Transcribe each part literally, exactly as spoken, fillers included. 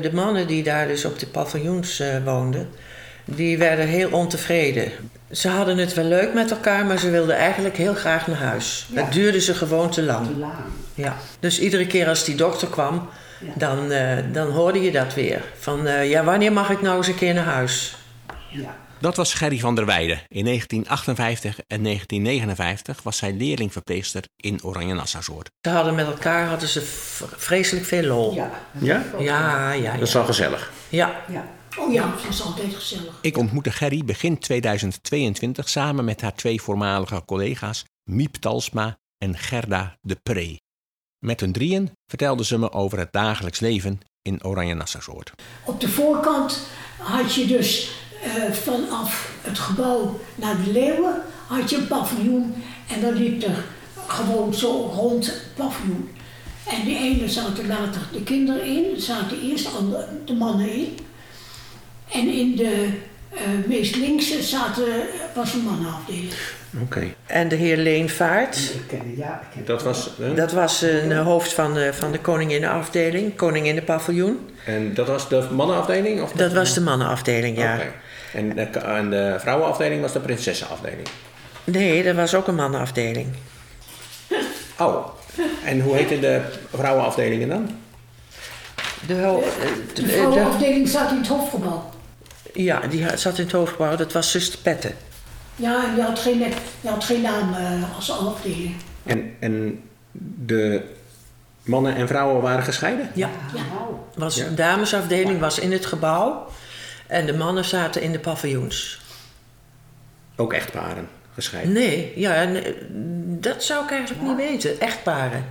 De mannen die daar dus op de paviljoens woonden, die werden heel ontevreden. Ze hadden het wel leuk met elkaar, maar ze wilden eigenlijk heel graag naar huis. Ja. Het duurde ze gewoon te lang. Te lang. Ja. Dus iedere keer als die dokter kwam, ja. dan, uh, dan hoorde je dat weer. Van, uh, ja, wanneer mag ik nou eens een keer naar huis? Ja. Dat was Gerrie van der Weijden. In negentien achtenvijftig en negentien negenenvijftig was zij leerlingverpleegster in Oranje Nassau's Oord. Ze hadden met elkaar hadden ze vreselijk veel lol. Ja? Ja, ja, ja. Dat is wel gezellig. Ja. Ja. Oh ja, dat is altijd gezellig. Ik ontmoette Gerrie begin tweeduizend tweeëntwintig samen met haar twee voormalige collega's Miep Talsma en Gerda de Pre. Met hun drieën vertelden ze me over het dagelijks leven in Oranje Nassau's Oord. Op de voorkant had je dus uh, vanaf het gebouw naar de Leeuwen had je een paviljoen en dan liep er gewoon zo rond het paviljoen. En de ene zaten later de kinderen in, zaten eerst de mannen in. En in de uh, meest linkse zaten, was een mannenafdeling. Oké. Okay. En de heer Leenvaart. Ik ken, ja, ik ken dat, was, uh, dat was een uh, hoofd van de, van de koninginnenafdeling, koninginnenpaviljoen. En dat was de mannenafdeling? Of dat dat was de mannenafdeling, ja. Okay. En, de, en de vrouwenafdeling was de prinsessenafdeling? Nee, dat was ook een mannenafdeling. Oh, en hoe heette de vrouwenafdelingen dan? De, ho- de, de vrouwenafdeling zat in het hoofdgebouw. Ja, die zat in het hoofdgebouw. Dat was zuster Petten. Ja, en die had geen, die had geen naam uh, als afdeling. En, en de mannen en vrouwen waren gescheiden? Ja. ja. Was, de damesafdeling was in het gebouw. En de mannen zaten in de paviljoens. Ook echtparen gescheiden? Nee, ja, nee, dat zou ik eigenlijk ja. niet weten. Echtparen.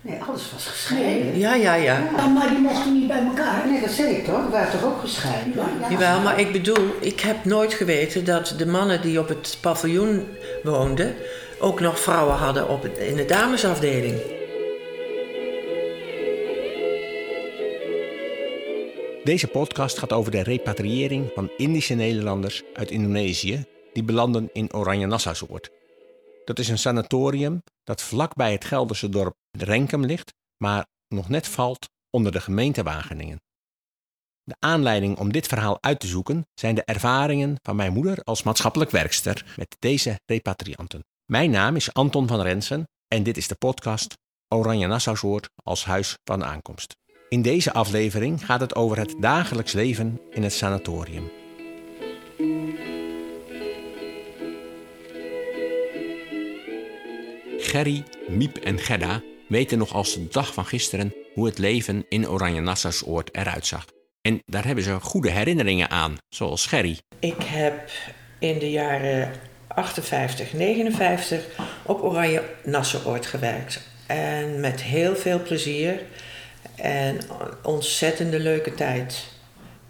Nee, alles was gescheiden. Ja, ja, ja, ja. Maar die mochten niet bij elkaar. Nee, dat zei ik toch. Die waren toch ook gescheiden? Ja, ja. Jawel, maar ik bedoel, ik heb nooit geweten dat de mannen die op het paviljoen woonden ook nog vrouwen hadden op het, in de damesafdeling. Deze podcast gaat over de repatriëring van Indische Nederlanders uit Indonesië die belanden in Oranje Nassau's Oord. Dat is een sanatorium dat vlak bij het Gelderse dorp Renkum ligt, maar nog net valt onder de gemeente Wageningen. De aanleiding om dit verhaal uit te zoeken zijn de ervaringen van mijn moeder als maatschappelijk werkster met deze repatrianten. Mijn naam is Anton van Rensen en dit is de podcast Oranje Nassau's Oord als huis van aankomst. In deze aflevering gaat het over het dagelijks leven in het sanatorium. Gerrie, Miep en Gerda weten nog als de dag van gisteren hoe het leven in Oranje Nassau's Oord eruit zag. En daar hebben ze goede herinneringen aan, zoals Gerrie. Ik heb in de jaren achtenvijftig, negenenvijftig op Oranje Nassau's Oord gewerkt. En met heel veel plezier en ontzettende leuke tijd.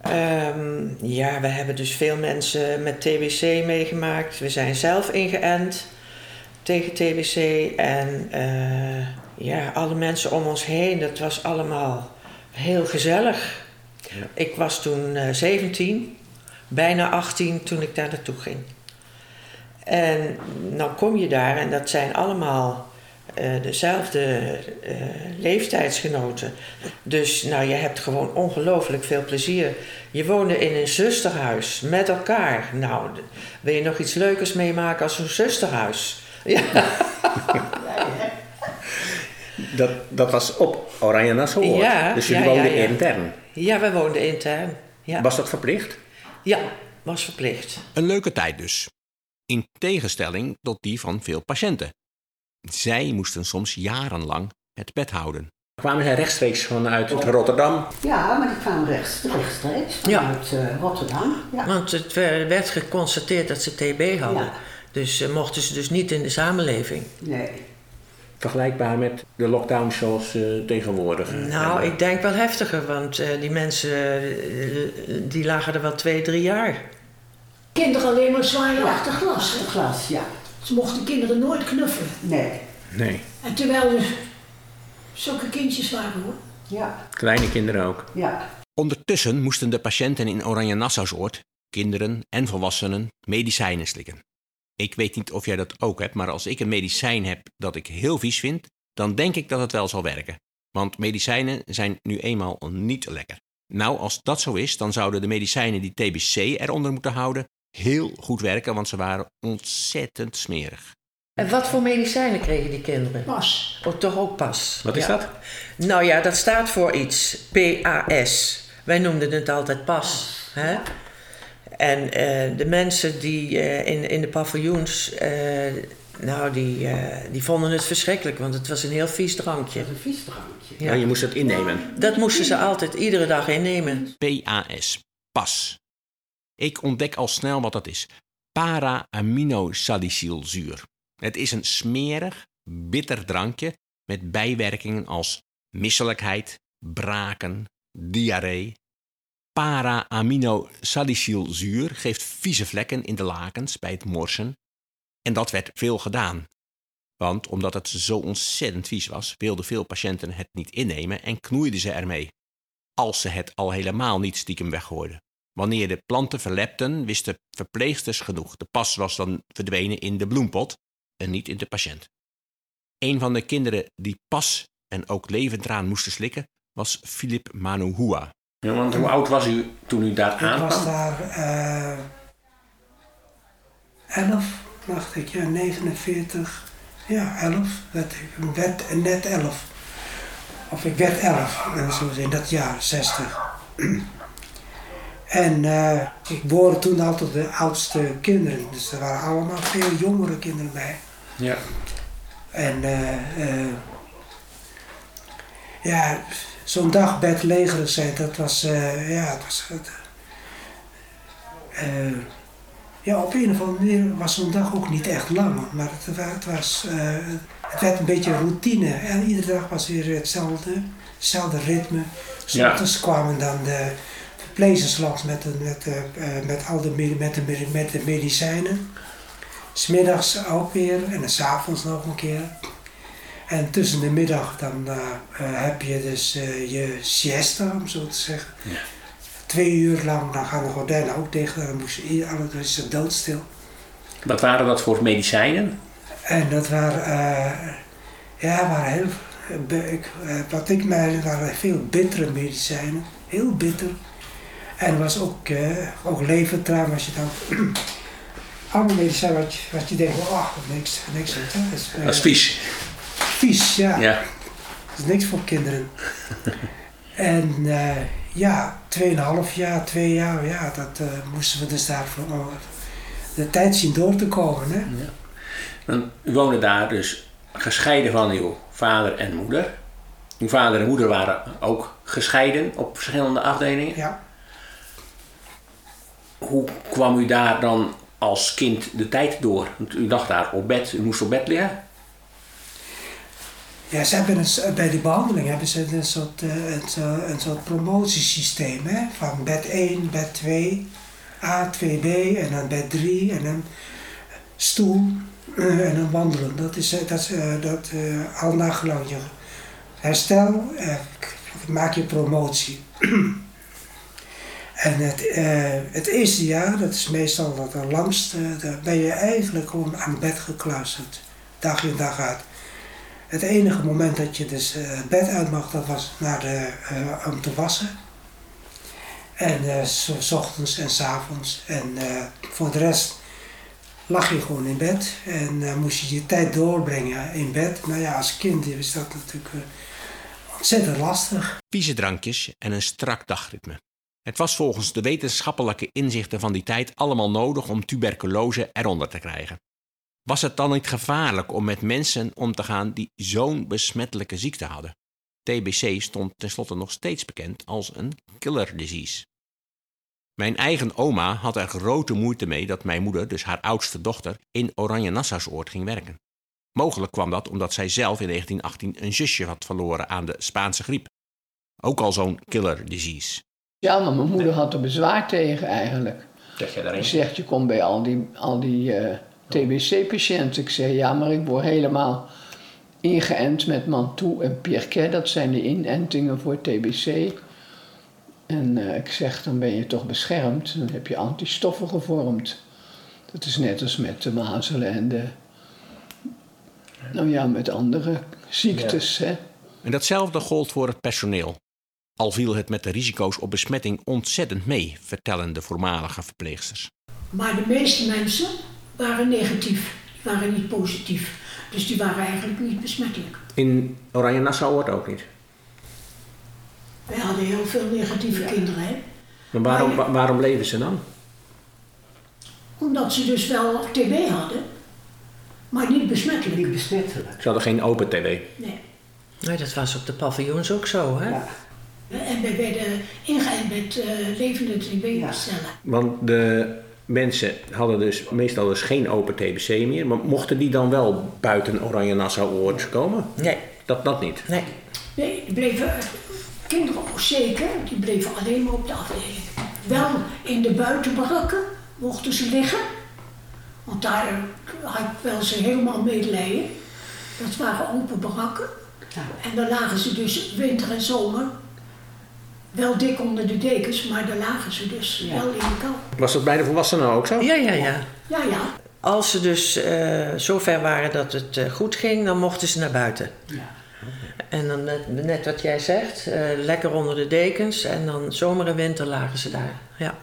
Um, ja, we hebben dus veel mensen met T B C meegemaakt. We zijn zelf ingeënt tegen T B C en uh, ja, alle mensen om ons heen, dat was allemaal heel gezellig. Ja. Ik was toen uh, zeventien, bijna achttien toen ik daar naartoe ging. En nou kom je daar en dat zijn allemaal uh, dezelfde uh, leeftijdsgenoten. Dus nou, je hebt gewoon ongelooflijk veel plezier. Je woonde in een zusterhuis met elkaar. Nou, wil je nog iets leukers meemaken als een zusterhuis? Ja. Dat, dat was op Oranje Nassau's Oord. Ja, dus jullie ja, woonden ja, ja. intern? Ja, wij woonden intern. Ja. Was dat verplicht? Ja, was verplicht. Een leuke tijd dus. In tegenstelling tot die van veel patiënten. Zij moesten soms jarenlang het bed houden. Kwamen zij rechtstreeks vanuit oh. Rotterdam? Ja, maar die kwamen rechtstreeks vanuit ja. Rotterdam. Ja. Want het werd geconstateerd dat ze T B hadden. Ja. Dus uh, mochten ze dus niet in de samenleving. Nee. Vergelijkbaar met de lockdown zoals uh, tegenwoordig. Nou, en, uh, ik denk wel heftiger, want uh, die mensen uh, die lagen er wel twee, drie jaar. Kinderen alleen maar zwaaien ja, achter glas. Achter glas, ja. Ze mochten kinderen nooit knuffelen. Nee. Nee. En terwijl er zulke kindjes waren, hoor. Ja. Kleine kinderen ook. Ja. Ondertussen moesten de patiënten in Oranje Nassau's Oord, kinderen en volwassenen, medicijnen slikken. Ik weet niet of jij dat ook hebt, maar als ik een medicijn heb dat ik heel vies vind, dan denk ik dat het wel zal werken. Want medicijnen zijn nu eenmaal niet lekker. Nou, als dat zo is, dan zouden de medicijnen die T B C eronder moeten houden heel goed werken, want ze waren ontzettend smerig. En wat voor medicijnen kregen die kinderen? P A S. Oh, toch ook P A S. Wat is ja. dat? Nou ja, dat staat voor iets. P A S. Wij noemden het altijd P A S. Ja. Hè? En uh, de mensen die uh, in, in de paviljoens, uh, nou die, uh, die vonden het verschrikkelijk, want het was een heel vies drankje. Een vies drankje. Ja. Ja, je moest het innemen. Dat moesten ze altijd iedere dag innemen. P A S. P A S. Ik ontdek al snel wat dat is. Para-aminosalicylzuur. Het is een smerig, bitter drankje met bijwerkingen als misselijkheid, braken, diarree. Para-aminosalicylzuur geeft vieze vlekken in de lakens bij het morsen. En dat werd veel gedaan. Want omdat het zo ontzettend vies was, wilden veel patiënten het niet innemen en knoeiden ze ermee. Als ze het al helemaal niet stiekem weggooiden. Wanneer de planten verlepten, wisten verpleegsters genoeg. De P A S was dan verdwenen in de bloempot en niet in de patiënt. Een van de kinderen die P A S en ook levendraan moesten slikken, was Philip Manuhua. Ja, want hoe oud was u toen u daar aankwam? Ik was daar uh, elf, dacht ik, ja, negenenveertig. Ja, elf. Ik werd net elf. Of ik werd elf, in dat jaar, zestig. En uh, ik behoorde toen altijd de oudste kinderen, dus er waren allemaal veel jongere kinderen bij. Ja. En uh, uh, ja, zo'n dag bedlegerig zijn, dat was, uh, ja, dat was, uh, uh, ja, op een of andere manier was zo'n dag ook niet echt lang, maar het, het was, uh, het werd een beetje routine. En iedere dag was weer hetzelfde, hetzelfde ritme. Soms ja. kwamen dan de verpleegsters langs met, met, uh, met al de, met de, met de medicijnen. 'S Middags ook weer en 's avonds nog een keer. En tussen de middag dan uh, uh, heb je dus uh, je siesta, om zo te zeggen. Ja. Twee uur lang, dan gaan de gordijnen ook tegen, dan moest je, dan is het doodstil. Wat waren dat voor medicijnen? En dat waren, uh, ja, waren heel, ik, uh, wat ik mij, waren veel bittere medicijnen, heel bitter. En er was ook, uh, ook levertraan, als je dan allemaal medicijnen wat je, wat je denkt, oh, niks, niks. Dat is, uh, dat is vies. Vies, ja. ja. Dat is niks voor kinderen. En uh, ja, tweeënhalf jaar, twee jaar, ja, dat uh, moesten we dus daar voor oh, de tijd zien door te komen. Hè? Ja. Dan, u woonde daar dus gescheiden van uw vader en moeder. Uw vader en moeder waren ook gescheiden op verschillende afdelingen. Ja. Hoe kwam u daar dan als kind de tijd door? Want u lag daar op bed, u moest op bed liggen. Ja, ze hebben een, bij die behandeling hebben ze een soort, een soort, een soort promotiesysteem, hè? Van bed één, bed twee, A, twee B en dan bed drie en dan stoel en dan wandelen. Dat is, dat is dat, uh, al nagelang je herstel, uh, maak je promotie. En het, uh, het eerste jaar, dat is meestal dat het langste, daar ben je eigenlijk gewoon aan bed gekluisterd, dag in dag uit. Het enige moment dat je dus het bed uit mag, dat was naar de, uh, om te wassen. En uh, so, 's ochtends en 's avonds. En uh, voor de rest lag je gewoon in bed. En uh, moest je je tijd doorbrengen in bed. Nou ja, als kind is dat natuurlijk uh, ontzettend lastig. Vieze drankjes en een strak dagritme. Het was volgens de wetenschappelijke inzichten van die tijd allemaal nodig om tuberculose eronder te krijgen. Was het dan niet gevaarlijk om met mensen om te gaan die zo'n besmettelijke ziekte hadden? T B C stond tenslotte nog steeds bekend als een killer disease. Mijn eigen oma had er grote moeite mee dat mijn moeder, dus haar oudste dochter, in Oranje Nassau's Oord ging werken. Mogelijk kwam dat omdat zij zelf in negentien achttien een zusje had verloren aan de Spaanse griep. Ook al zo'n killer disease. Ja, maar mijn moeder had er bezwaar tegen eigenlijk. Zeg je daarin? Ze zegt, je komt bij al die... Al die uh... T B C-patiënt. Ik zei, ja, maar ik word helemaal ingeënt met Mantoux en Pierquet. Dat zijn de inentingen voor T B C. En uh, ik zeg, dan ben je toch beschermd. Dan heb je antistoffen gevormd. Dat is net als met de mazelen en de... Nou ja, met andere ziektes, ja. hè. En datzelfde gold voor het personeel. Al viel het met de risico's op besmetting ontzettend mee, vertellen de voormalige verpleegsters. Maar de meeste mensen waren negatief, die waren niet positief. Dus die waren eigenlijk niet besmettelijk. In Oranje Nassau wordt ook niet? Wij hadden heel veel negatieve ja. kinderen. Hè? Maar waarom, maar, waarom leven ze dan? Omdat ze dus wel T B hadden, maar niet besmettelijk. Niet besmettelijk. Ze hadden geen open T B? Nee. Nee, dat was op de paviljoens ook zo, hè? Ja. En wij werden ingeënt met uh, levende T B-cellen. Ja. Want de mensen hadden dus meestal dus geen open T B C meer, maar mochten die dan wel buiten Oranje Nassau-Oord komen? Nee. Dat, dat niet? Nee. Nee, die bleven, kinderen zeker, die bleven alleen maar op de afdeling. Wel in de buitenbarakken mochten ze liggen, want daar had ik wel ze helemaal medelijden. Dat waren open barakken. Ja. En daar lagen ze dus winter en zomer. Wel dik onder de dekens, maar daar lagen ze dus ja. wel in de kou. Was dat bij de volwassenen ook zo? Ja, ja, ja. ja, ja. Als ze dus uh, zover waren dat het uh, goed ging, dan mochten ze naar buiten. Ja. En dan net, net wat jij zegt, uh, lekker onder de dekens en dan zomer en winter lagen ze daar. Ja.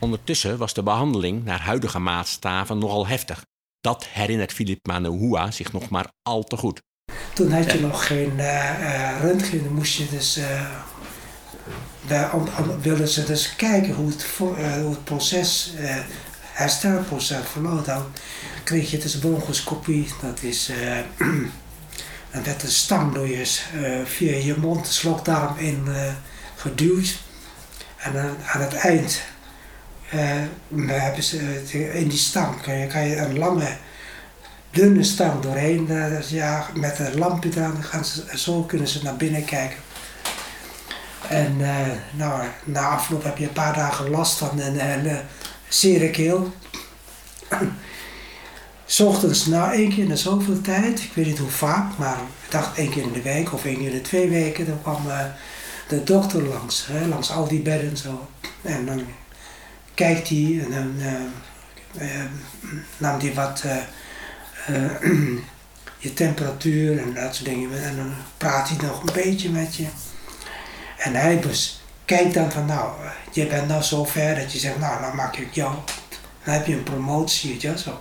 Ondertussen was de behandeling naar huidige maatstaven nogal heftig. Dat herinnert Philip Manuhua zich nog maar al te goed. Toen had je ja. nog geen uh, röntgen, dan moest je dus... Uh, Daar willen ze dus kijken hoe het, voor, uh, hoe het proces, uh, herstelproces verloopt. Dan kreeg je dus bronchoscopie, dat is uh, een werd een stang door je, uh, via je mond, de slokdarm in uh, geduwd. En uh, aan het eind uh, hebben ze, uh, in die stang kan je, kan je een lange, dunne stang doorheen, uh, ja, met een lampje eraan, gaan ze, zo kunnen ze naar binnen kijken. En uh, nou, na afloop heb je een paar dagen last van een hele zere keel. 's Ochtends, nou één keer in de zoveel tijd, ik weet niet hoe vaak, maar ik dacht één keer in de week of één keer in de twee weken, dan kwam uh, de dokter langs, hè, langs al die bedden en zo. En dan kijkt hij en dan uh, uh, nam hij wat uh, uh, je temperatuur en dat soort dingen en dan praat hij nog een beetje met je. En hij dus kijkt dan van nou, je bent nou zo ver dat je zegt nou, dan maak ik jou, dan heb je een promotie, weet je, zo.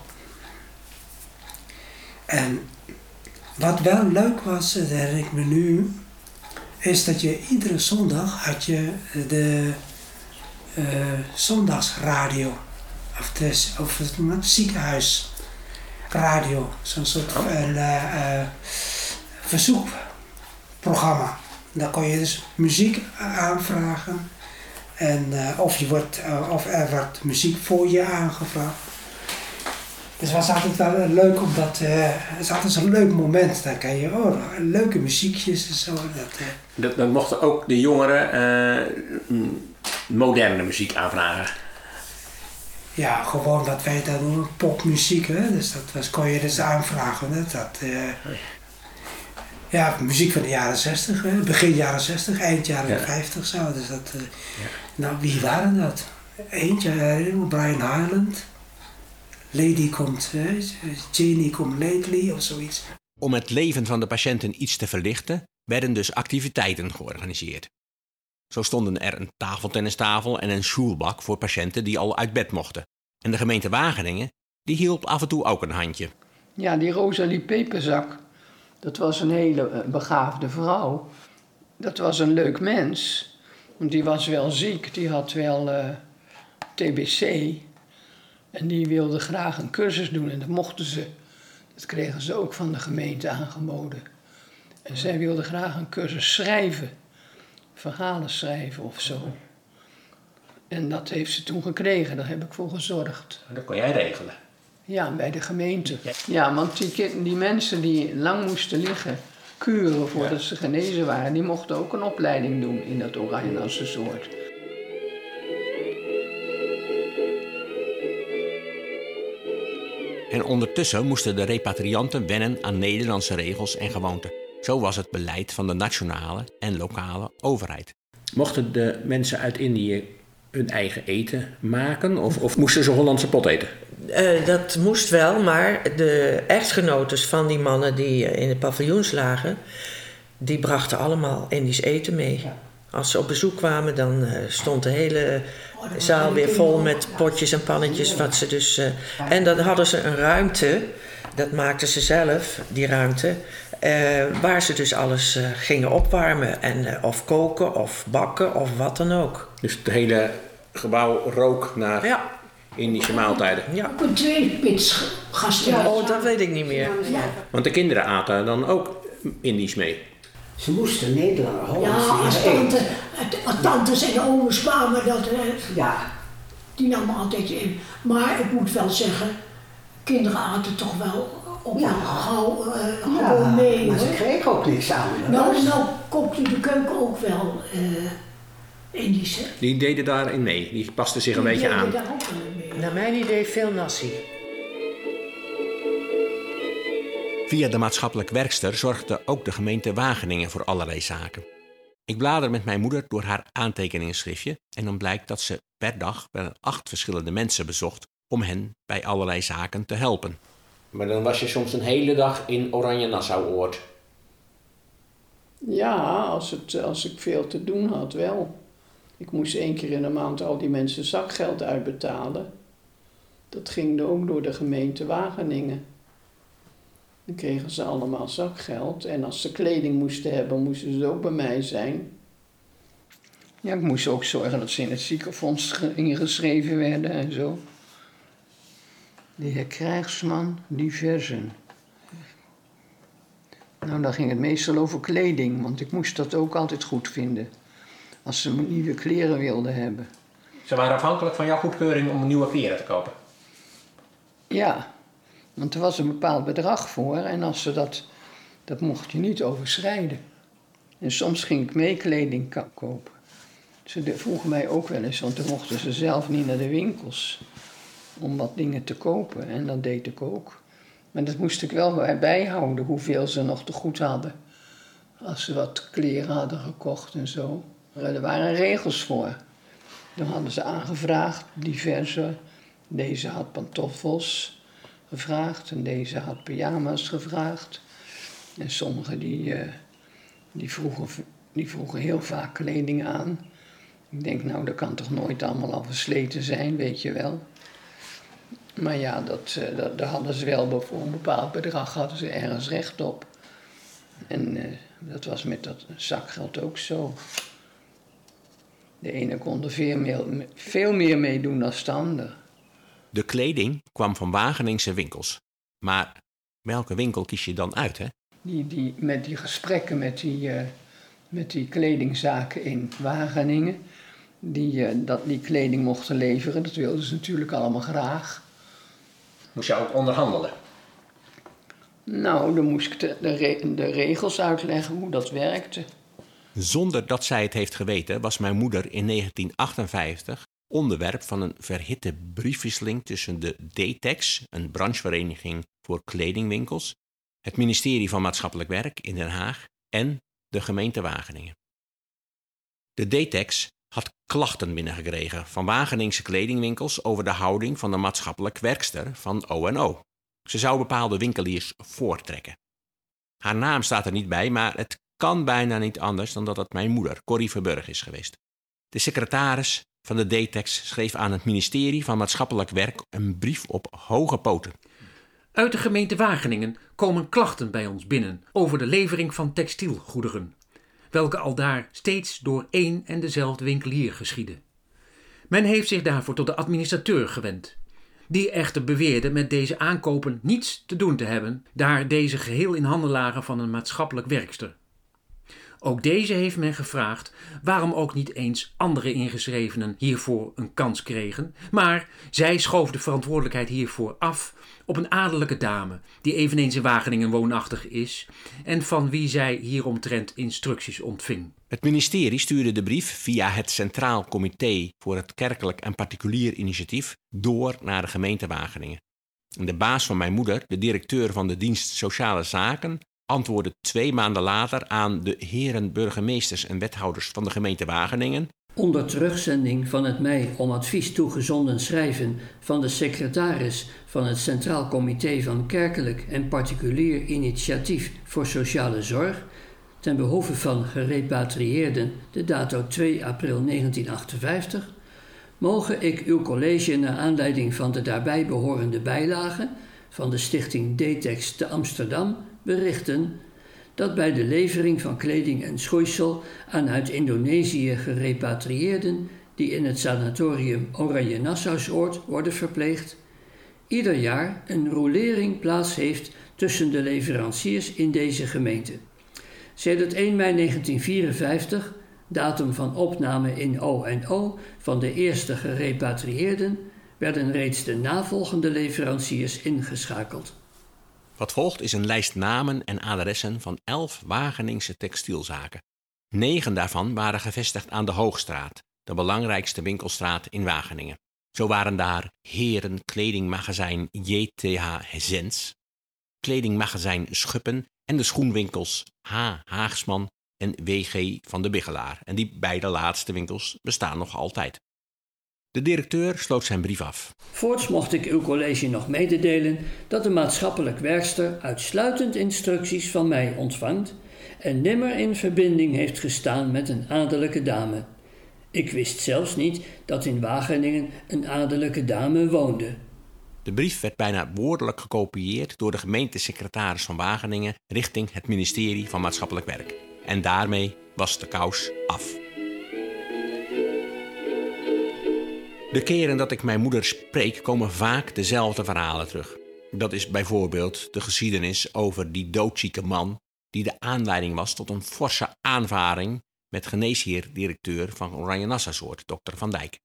En wat wel leuk was, dat herinner ik me nu, is dat je iedere zondag had je de uh, zondagsradio, of, de, of het, het ziekenhuisradio, zo'n soort uh, uh, verzoekprogramma. Dan kon je dus muziek aanvragen en uh, of, je wordt, uh, of er wordt muziek voor je aangevraagd. Dus het was altijd wel leuk, omdat uh, het is altijd zo'n leuk moment. Dan kan je oh, leuke muziekjes en zo. Dat, uh. dat, dat mochten ook de jongeren uh, moderne muziek aanvragen? Ja, gewoon wat wij dan doen, popmuziek. Hè? Dus dat was, kon je dus aanvragen. Hè? Dat, uh, Ja, muziek van de jaren zestig, begin jaren zestig, eind jaren ja. vijftig zo. Dus dat, uh, ja. Nou, wie waren dat? Eentje, uh, Brian Highland, Lady komt, uh, Jenny komt lately of zoiets. Om het leven van de patiënten iets te verlichten, werden dus activiteiten georganiseerd. Zo stonden er een tafeltennistafel en een sjoelbak voor patiënten die al uit bed mochten. En de gemeente Wageningen, die hielp af en toe ook een handje. Ja, die Rosalie peperzak. Dat was een hele begaafde vrouw. Dat was een leuk mens. Want die was wel ziek, die had wel uh, T B C. En die wilde graag een cursus doen en dat mochten ze. Dat kregen ze ook van de gemeente aangeboden. En zij wilde graag een cursus schrijven. Verhalen schrijven of zo. En dat heeft ze toen gekregen, daar heb ik voor gezorgd. En dat kon jij regelen? Ja, bij de gemeente. Ja, want die, die mensen die lang moesten liggen, kuren voordat ja. ze genezen waren, die mochten ook een opleiding doen in dat Oranje Nassau's Oord. En ondertussen moesten de repatrianten wennen aan Nederlandse regels en gewoonten. Zo was het beleid van de nationale en lokale overheid. Mochten de mensen uit Indië hun eigen eten maken of, of moesten ze Hollandse pot eten? Uh, dat moest wel, maar de echtgenotes van die mannen die in de paviljoens lagen, die brachten allemaal Indisch eten mee. Ja. Als ze op bezoek kwamen, dan uh, stond de hele zaal weer vol met potjes en pannetjes. Wat ze dus, uh, en dan hadden ze een ruimte, dat maakten ze zelf, die ruimte, uh, waar ze dus alles uh, gingen opwarmen. En, uh, of koken, of bakken, of wat dan ook. Dus het hele gebouw rook naar... Ja. Indische maaltijden. Ja. Op een tweespits gasten. Oh, dat weet ik niet meer. Ja. Want de kinderen aten dan ook Indisch mee. Ze moesten Nederlander, Hollandse. Ja, als tante, tantes en ooms kwamen, dat, ja. Die namen altijd in. Maar ik moet wel zeggen, kinderen aten toch wel op ja. gauw uh, ja, mee. Maar hoor. Ze kregen ook niks aan. Nou, nou komt in de keuken ook wel uh, Indische. Die deden daarin mee, die pasten zich die een beetje aan. Naar mijn idee veel nasi. Via de maatschappelijk werkster zorgde ook de gemeente Wageningen voor allerlei zaken. Ik blader met mijn moeder door haar aantekeningsschriftje en dan blijkt dat ze per dag wel acht verschillende mensen bezocht om hen bij allerlei zaken te helpen. Maar dan was je soms een hele dag in Oranje Nassau's Oord. Ja, als, het, als ik veel te doen had wel. Ik moest één keer in de maand al die mensen zakgeld uitbetalen. Dat ging ook door de gemeente Wageningen. Dan kregen ze allemaal zakgeld. En als ze kleding moesten hebben, moesten ze ook bij mij zijn. Ja, ik moest ook zorgen dat ze in het ziekenfonds ingeschreven werden en zo. De heer Krijgsman, diversen. Nou, dan ging het meestal over kleding, want ik moest dat ook altijd goed vinden. Als ze nieuwe kleren wilden hebben. Ze waren afhankelijk van jouw goedkeuring om nieuwe kleren te kopen? Ja, want er was een bepaald bedrag voor en als ze dat, dat mocht je niet overschrijden. En soms ging ik mee kleding kopen. Ze vroegen mij ook wel eens, want dan mochten ze zelf niet naar de winkels om wat dingen te kopen. En dat deed ik ook. Maar dat moest ik wel bijhouden, hoeveel ze nog te goed hadden. Als ze wat kleren hadden gekocht en zo. Er waren regels voor. Dan hadden ze aangevraagd, diverse. Deze had pantoffels gevraagd en deze had pyjama's gevraagd. En sommigen die, die, vroegen, die vroegen heel vaak kleding aan. Ik denk, nou, dat kan toch nooit allemaal al versleten zijn, weet je wel. Maar ja, dat, dat, dat hadden ze wel voor een bepaald bedrag, hadden ze ergens recht op. En uh, dat was met dat zakgeld ook zo. De ene kon er veel meer, veel meer mee doen dan de ander. De kleding kwam van Wageningse winkels. Maar welke winkel kies je dan uit, hè? Die, die, met die gesprekken met die, uh, met die kledingzaken in Wageningen... die uh, dat, die kleding mochten leveren, dat wilden ze natuurlijk allemaal graag. Moest je ook onderhandelen? Nou, dan moest ik de, de, re, de regels uitleggen hoe dat werkte. Zonder dat zij het heeft geweten was mijn moeder in negentien achtenvijftig onderwerp van een verhitte briefwisseling tussen de D T E X, een branchevereniging voor kledingwinkels, het ministerie van Maatschappelijk Werk in Den Haag en de gemeente Wageningen. De D T E X had klachten binnengekregen van Wageningse kledingwinkels over de houding van de maatschappelijk werkster van O N O. Ze zou bepaalde winkeliers voortrekken. Haar naam staat er niet bij, maar het kan bijna niet anders dan dat het mijn moeder, Corrie Verburg, is geweest. De secretaris van de D T E X schreef aan het ministerie van Maatschappelijk Werk een brief op hoge poten. Uit de gemeente Wageningen komen klachten bij ons binnen over de levering van textielgoederen, welke aldaar steeds door één en dezelfde winkelier geschieden. Men heeft zich daarvoor tot de administrateur gewend, die echter beweerde met deze aankopen niets te doen te hebben, daar deze geheel in handen lagen van een maatschappelijk werkster. Ook deze heeft men gevraagd waarom ook niet eens andere ingeschrevenen hiervoor een kans kregen, maar zij schoof de verantwoordelijkheid hiervoor af op een adellijke dame die eveneens in Wageningen woonachtig is en van wie zij hieromtrent instructies ontving. Het ministerie stuurde de brief via het Centraal Comité voor het Kerkelijk en Particulier Initiatief door naar de gemeente Wageningen. De baas van mijn moeder, de directeur van de dienst Sociale Zaken, antwoordde twee maanden later aan de heren burgemeesters en wethouders van de gemeente Wageningen. Onder terugzending van het mij om advies toegezonden schrijven van de secretaris van het Centraal Comité van Kerkelijk en Particulier Initiatief voor Sociale Zorg ten behoeve van gerepatrieerden de dato twee april negentien achtenvijftig, mogen ik uw college naar aanleiding van de daarbij behorende bijlage van de stichting Detex te Amsterdam berichten dat bij de levering van kleding en schoeisel aan uit Indonesië gerepatrieerden die in het sanatorium Oranje Nassau's Oord worden verpleegd, ieder jaar een roulering plaats heeft tussen de leveranciers in deze gemeente. Sedert één mei negentien vierenvijftig, datum van opname in O N O van de eerste gerepatrieerden, werden reeds de navolgende leveranciers ingeschakeld. Wat volgt is een lijst namen en adressen van elf Wageningse textielzaken. Negen daarvan waren gevestigd aan de Hoogstraat, de belangrijkste winkelstraat in Wageningen. Zo waren daar Heren Kledingmagazijn J T H Hezens, Kledingmagazijn Schuppen en de schoenwinkels H. Haagsman en W G van der Biggelaar. En die beide laatste winkels bestaan nog altijd. De directeur sloot zijn brief af. Voorts mocht ik uw college nog mededelen dat de maatschappelijk werkster uitsluitend instructies van mij ontvangt en nimmer in verbinding heeft gestaan met een adellijke dame. Ik wist zelfs niet dat in Wageningen een adellijke dame woonde. De brief werd bijna woordelijk gekopieerd door de gemeentesecretaris van Wageningen richting het ministerie van Maatschappelijk Werk. En daarmee was de kous af. De keren dat ik mijn moeder spreek komen vaak dezelfde verhalen terug. Dat is bijvoorbeeld de geschiedenis over die doodzieke man die de aanleiding was tot een forse aanvaring met geneesheer-directeur van Oranje Nassau's Oord, dokter Van Dijk.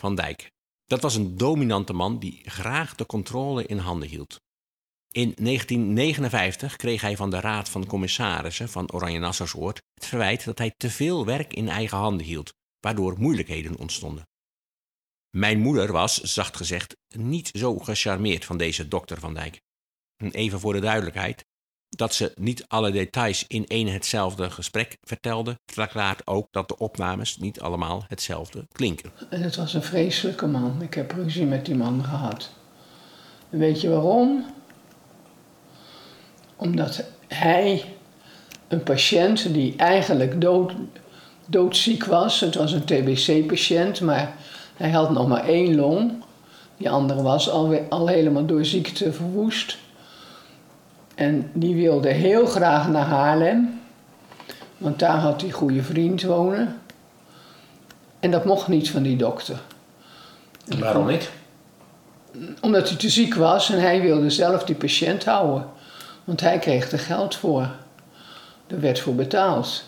Van Dijk. Dat was een dominante man die graag de controle in handen hield. In negentien negenenvijftig kreeg hij van de Raad van Commissarissen van Oranje Nassau's Oord het verwijt dat hij te veel werk in eigen handen hield, waardoor moeilijkheden ontstonden. Mijn moeder was, zacht gezegd, niet zo gecharmeerd van deze dokter Van Dijk. Even voor de duidelijkheid, dat ze niet alle details in één hetzelfde gesprek vertelde, verklaart ook dat de opnames niet allemaal hetzelfde klinken. Het was een vreselijke man. Ik heb ruzie met die man gehad. En weet je waarom? Omdat hij een patiënt die eigenlijk dood, doodziek was, het was een T B C-patiënt, maar hij had nog maar één long. Die andere was al, al helemaal door ziekte verwoest. En die wilde heel graag naar Haarlem, want daar had die goede vriend wonen. En dat mocht niet van die dokter. En waarom niet? Omdat hij te ziek was en hij wilde zelf die patiënt houden. Want hij kreeg er geld voor. Er werd voor betaald.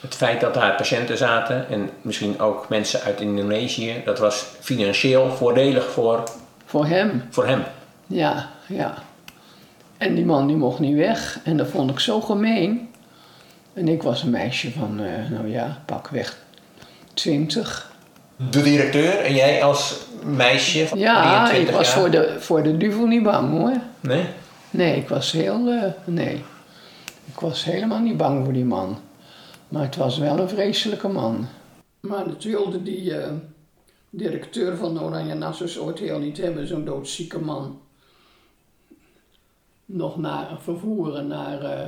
Het feit dat daar patiënten zaten en misschien ook mensen uit Indonesië, dat was financieel voordelig voor... Voor hem. Voor hem. Ja, ja. En die man die mocht niet weg. En dat vond ik zo gemeen. En ik was een meisje van, uh, nou ja, pakweg twintig. De directeur en jij als meisje van ja, drieëntwintig jaar? Ja, ik was voor de, voor de duivel niet bang hoor. Nee? Nee, ik was heel, uh, nee. Ik was helemaal niet bang voor die man. Maar het was wel een vreselijke man. Maar dat wilde die uh, directeur van de Oranje Nassau's Oord heel niet hebben, zo'n doodzieke man. Nog naar vervoeren naar uh,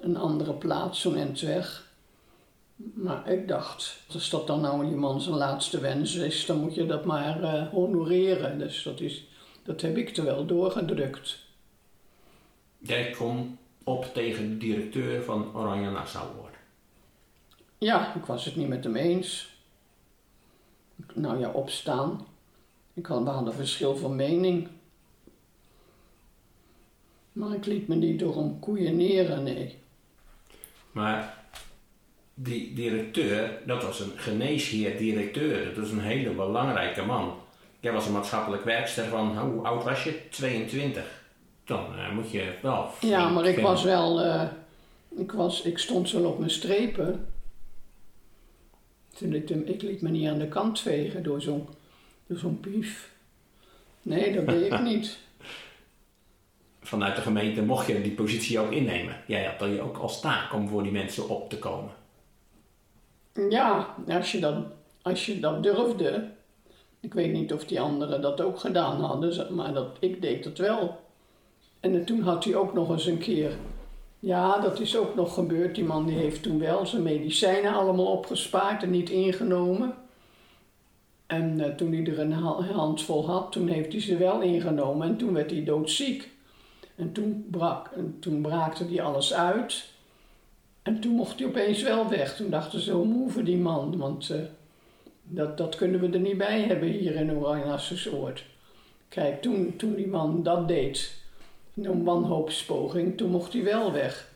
een andere plaats, zo'n entweg. Maar ik dacht, als dat dan nou iemand zijn laatste wens is, dan moet je dat maar uh, honoreren. Dus dat, is, dat heb ik er wel doorgedrukt. Jij kon op tegen de directeur van Oranje Nassau worden? Ja, ik was het niet met hem eens. Nou ja, opstaan. Ik had wel een verschil van mening. Maar ik liet me niet door om koeieneren, nee. Maar die directeur, dat was een geneesheer-directeur. Dat was een hele belangrijke man. Jij was een maatschappelijk werkster van, hoe oud was je? tweeëntwintig. Dan uh, moet je wel... Ja, maar ik was wel... Uh, ik, was, ik stond wel op mijn strepen. Toen ik, ik liet me niet aan de kant vegen door zo'n, door zo'n pief. Nee, dat deed ik niet. Vanuit de gemeente mocht je die positie ook innemen. Jij had dan je ook als taak om voor die mensen op te komen. Ja, als je dat, als je dat durfde. Ik weet niet of die anderen dat ook gedaan hadden, maar dat, ik deed dat wel. En toen had hij ook nog eens een keer Ja, dat is ook nog gebeurd. Die man die heeft toen wel zijn medicijnen allemaal opgespaard en niet ingenomen. En uh, toen hij er een ha- handvol had, toen heeft hij ze wel ingenomen en toen werd hij doodziek. En toen, brak, en toen braakte hij alles uit en toen mocht hij opeens wel weg. Toen dachten ze, hoe hoeven die man, want uh, dat, dat kunnen we er niet bij hebben hier in Oranje Nassau's Oord. Kijk, toen, toen die man dat deed, een wanhoopspoging, toen mocht hij wel weg.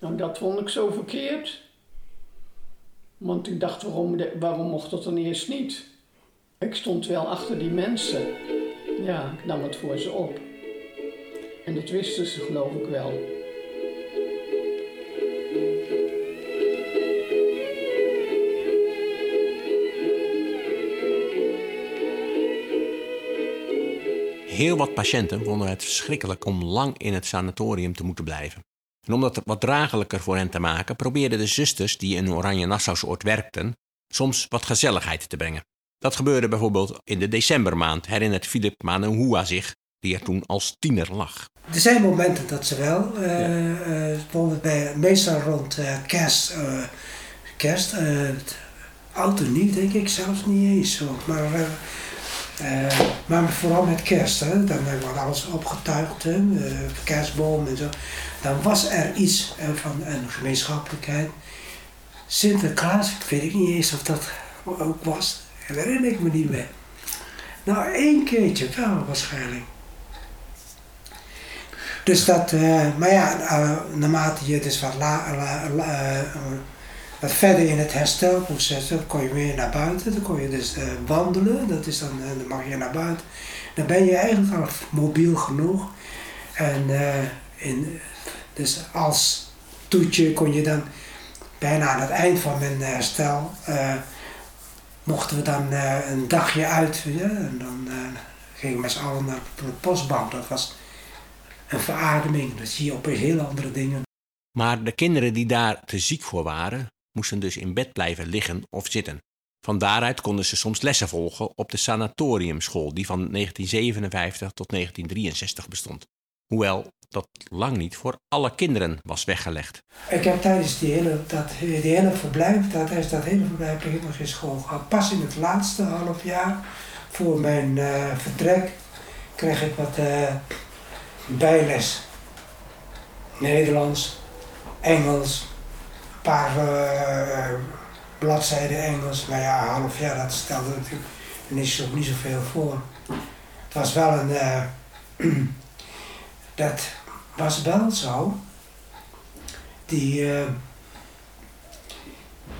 Nou, dat vond ik zo verkeerd. Want ik dacht, waarom, de, waarom mocht dat dan eerst niet? Ik stond wel achter die mensen. Ja, ik nam het voor ze op. En dat wisten ze, geloof ik wel. Heel wat patiënten vonden het verschrikkelijk om lang in het sanatorium te moeten blijven. En om dat wat draaglijker voor hen te maken, probeerden de zusters die in Oranje Nassau's Oord werkten, soms wat gezelligheid te brengen. Dat gebeurde bijvoorbeeld in de decembermaand, herinnert Philip Manenhua zich, die er toen als tiener lag. Er zijn momenten dat ze wel, uh, ja. uh, bijvoorbeeld bij, meestal rond uh, kerst, uh, kerst uh, oud en nieuw denk ik zelfs niet eens zo, maar... Uh, Uh, maar vooral met kerst, hè? Dan werd alles opgetuigd, hè? Uh, kerstboom en zo. Dan was er iets uh, van een gemeenschappelijkheid. Sinterklaas, weet ik niet eens of dat ook was, dat herinner ik me niet meer. Nou, één keertje wel waarschijnlijk. Dus dat, uh, maar ja, uh, naarmate je dus wat la, la, la, uh, Maar verder in het herstelproces, dan kon je weer naar buiten, dan kon je dus uh, wandelen, dat is dan, dan mag je naar buiten. Dan ben je eigenlijk al mobiel genoeg. En uh, in, dus als toetje kon je dan bijna aan het eind van mijn herstel, uh, mochten we dan uh, een dagje uit, ja, en dan uh, gingen we met z'n allen naar de postbank. Dat was een verademing, dat zie je op heel andere dingen. Maar de kinderen die daar te ziek voor waren, moesten dus in bed blijven liggen of zitten. Van daaruit konden ze soms lessen volgen op de sanatoriumschool die van negentien zevenenvijftig tot negentien drieënzestig bestond. Hoewel dat lang niet voor alle kinderen was weggelegd. Ik heb tijdens die hele, dat, die hele verblijf, tijdens dat hele verblijf heb ik nog geen school gehad. Pas in het laatste half jaar voor mijn uh, vertrek kreeg ik wat uh, bijles. Nederlands, Engels. Een paar uh, bladzijden Engels, maar ja, een half jaar, dat stelde natuurlijk niet, niet zoveel voor. Het was wel een... Uh, dat was wel zo. Die... Uh,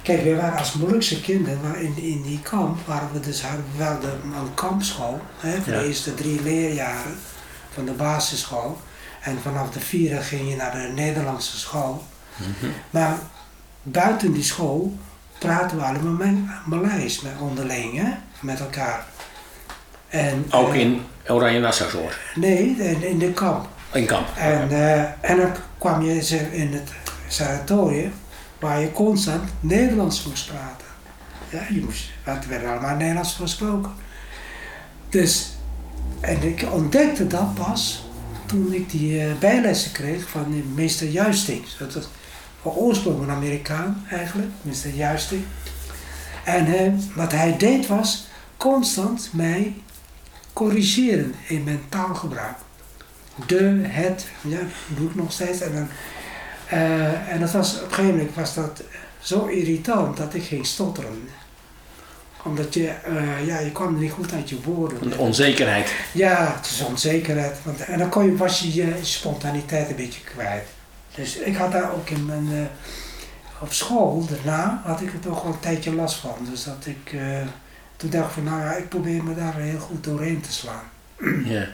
kijk, we waren als moeilijkste kinderen, maar in, in die kamp waren we dus hadden we wel de een kampschool, hè, voor ja. de eerste drie leerjaren van de basisschool. En vanaf de vierde ging je naar de Nederlandse school. Mm-hmm. Maar buiten die school praten we allemaal Maleis met onderling, hè? Met elkaar. En, ook uh, in Oranje Nassau's Oord? Nee, in, in de kamp. In kamp. En, uh, en dan kwam je in het sanatorium waar je constant Nederlands moest praten. Ja, je moest, want er werd allemaal Nederlands gesproken. Dus, en ik ontdekte dat pas toen ik die uh, bijlessen kreeg van meester Juisting. Dat was van oorsprong een Amerikaan eigenlijk, meester Juisting. En uh, wat hij deed was constant mij corrigeren in mijn taalgebruik. De, het, ja, dat doe ik nog steeds. En, dan, uh, en dat was, op een gegeven moment was dat zo irritant dat ik ging stotteren. Omdat je, uh, ja, je kwam niet goed uit je woorden. De onzekerheid. Ja, het is onzekerheid. Want, en dan kon je, was je je spontaniteit een beetje kwijt. Dus ik had daar ook in mijn, uh, op school daarna, had ik er toch wel een tijdje last van. Dus dat ik, uh, toen dacht ik van, nou ja, ik probeer me daar heel goed doorheen te slaan. Ja.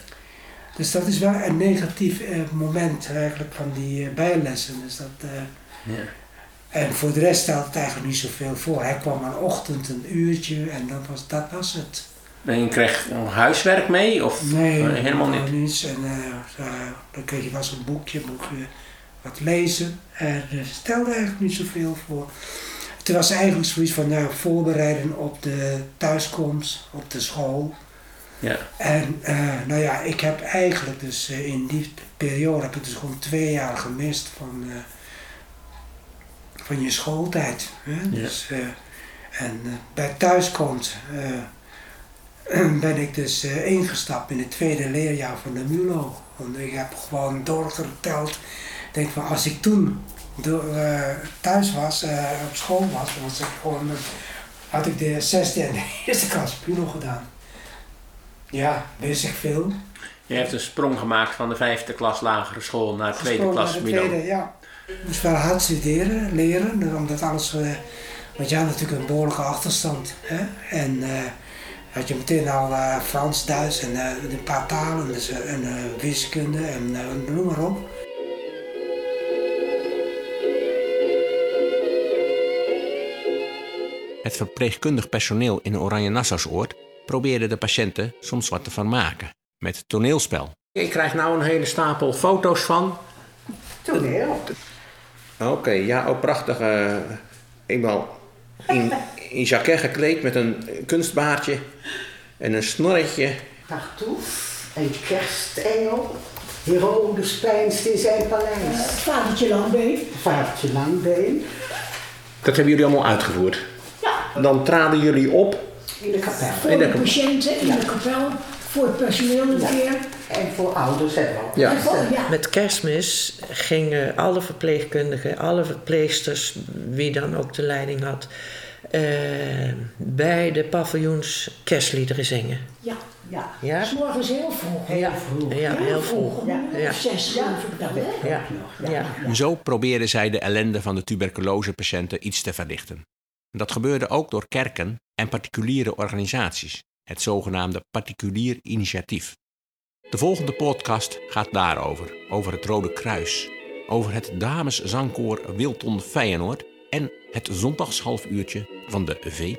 Dus dat is wel een negatief uh, moment eigenlijk van die uh, bijlessen. Dus dat... Uh, ja. En voor de rest stelde het eigenlijk niet zoveel voor. Hij kwam een ochtend, een uurtje en dat was, dat was het. En je kreeg huiswerk mee? Of nee, helemaal niet? Niets. En, uh, uh, dan kreeg je wel zo'n boekje, mocht je wat lezen. En uh, stelde eigenlijk niet zoveel voor. Het was eigenlijk zoiets van nou, voorbereiden op de thuiskomst, op de school. Ja. En uh, nou ja, ik heb eigenlijk dus uh, in die periode heb ik dus gewoon twee jaar gemist van... Uh, van je schooltijd. Hè? Ja. Dus, uh, en uh, bij thuiskomst uh, ben ik dus uh, ingestapt in het tweede leerjaar van de MULO. Want ik heb gewoon doorgeteld. Ik denk van, als ik toen door, uh, thuis was, uh, op school was, was ik gewoon, uh, had ik de zesde en de eerste klas MULO gedaan. Ja, wist ik veel. Je hebt een sprong gemaakt van de vijfde klas lagere school naar de tweede klas MULO. Ja. Ik moest wel hard studeren, leren, omdat alles, uh, want je had natuurlijk een behoorlijke achterstand. Hè? En uh, had je meteen al uh, Frans, Duits en uh, een paar talen, dus, uh, en uh, wiskunde en uh, noem maar op. Het verpleegkundig personeel in Oranje Nassau's Oord probeerde de patiënten soms wat te vermaken met toneelspel. Ik krijg nou een hele stapel foto's van. Toneel. Oké, okay, ja, ook prachtig. Uh, eenmaal in, in jaquet gekleed met een kunstbaardje en een snorretje. Tartouf, een kerstengel, Herodes peinst in zijn paleis. Uh, Vadertje Langbeen. Vadertje Langbeen. Dat hebben jullie allemaal uitgevoerd? Ja. Dan traden jullie op? In de kapel. Voor in de, de kapel. Patiënten, in ja. de kapel. Voor het personeel een ja. keer. En voor ouders en ook. Ja. Ja. Met Kerstmis gingen alle verpleegkundigen, alle verpleegsters, wie dan ook de leiding had, uh, bij de paviljoens kerstliederen zingen. Ja, ja. ja? 's Morgens heel vroeg. Heel vroeg. Ja, heel, heel vroeg. vroeg. Ja. Ja. Zes jaar ja. ja. ja. ja. ja. ja. Zo probeerden zij de ellende van de tuberculosepatiënten iets te verlichten. Dat gebeurde ook door kerken en particuliere organisaties. Het zogenaamde particulier initiatief. De volgende podcast gaat daarover, over het Rode Kruis, over het dameszangkoor Wilton Feyenoord en het zondagshalfuurtje van de V P R O.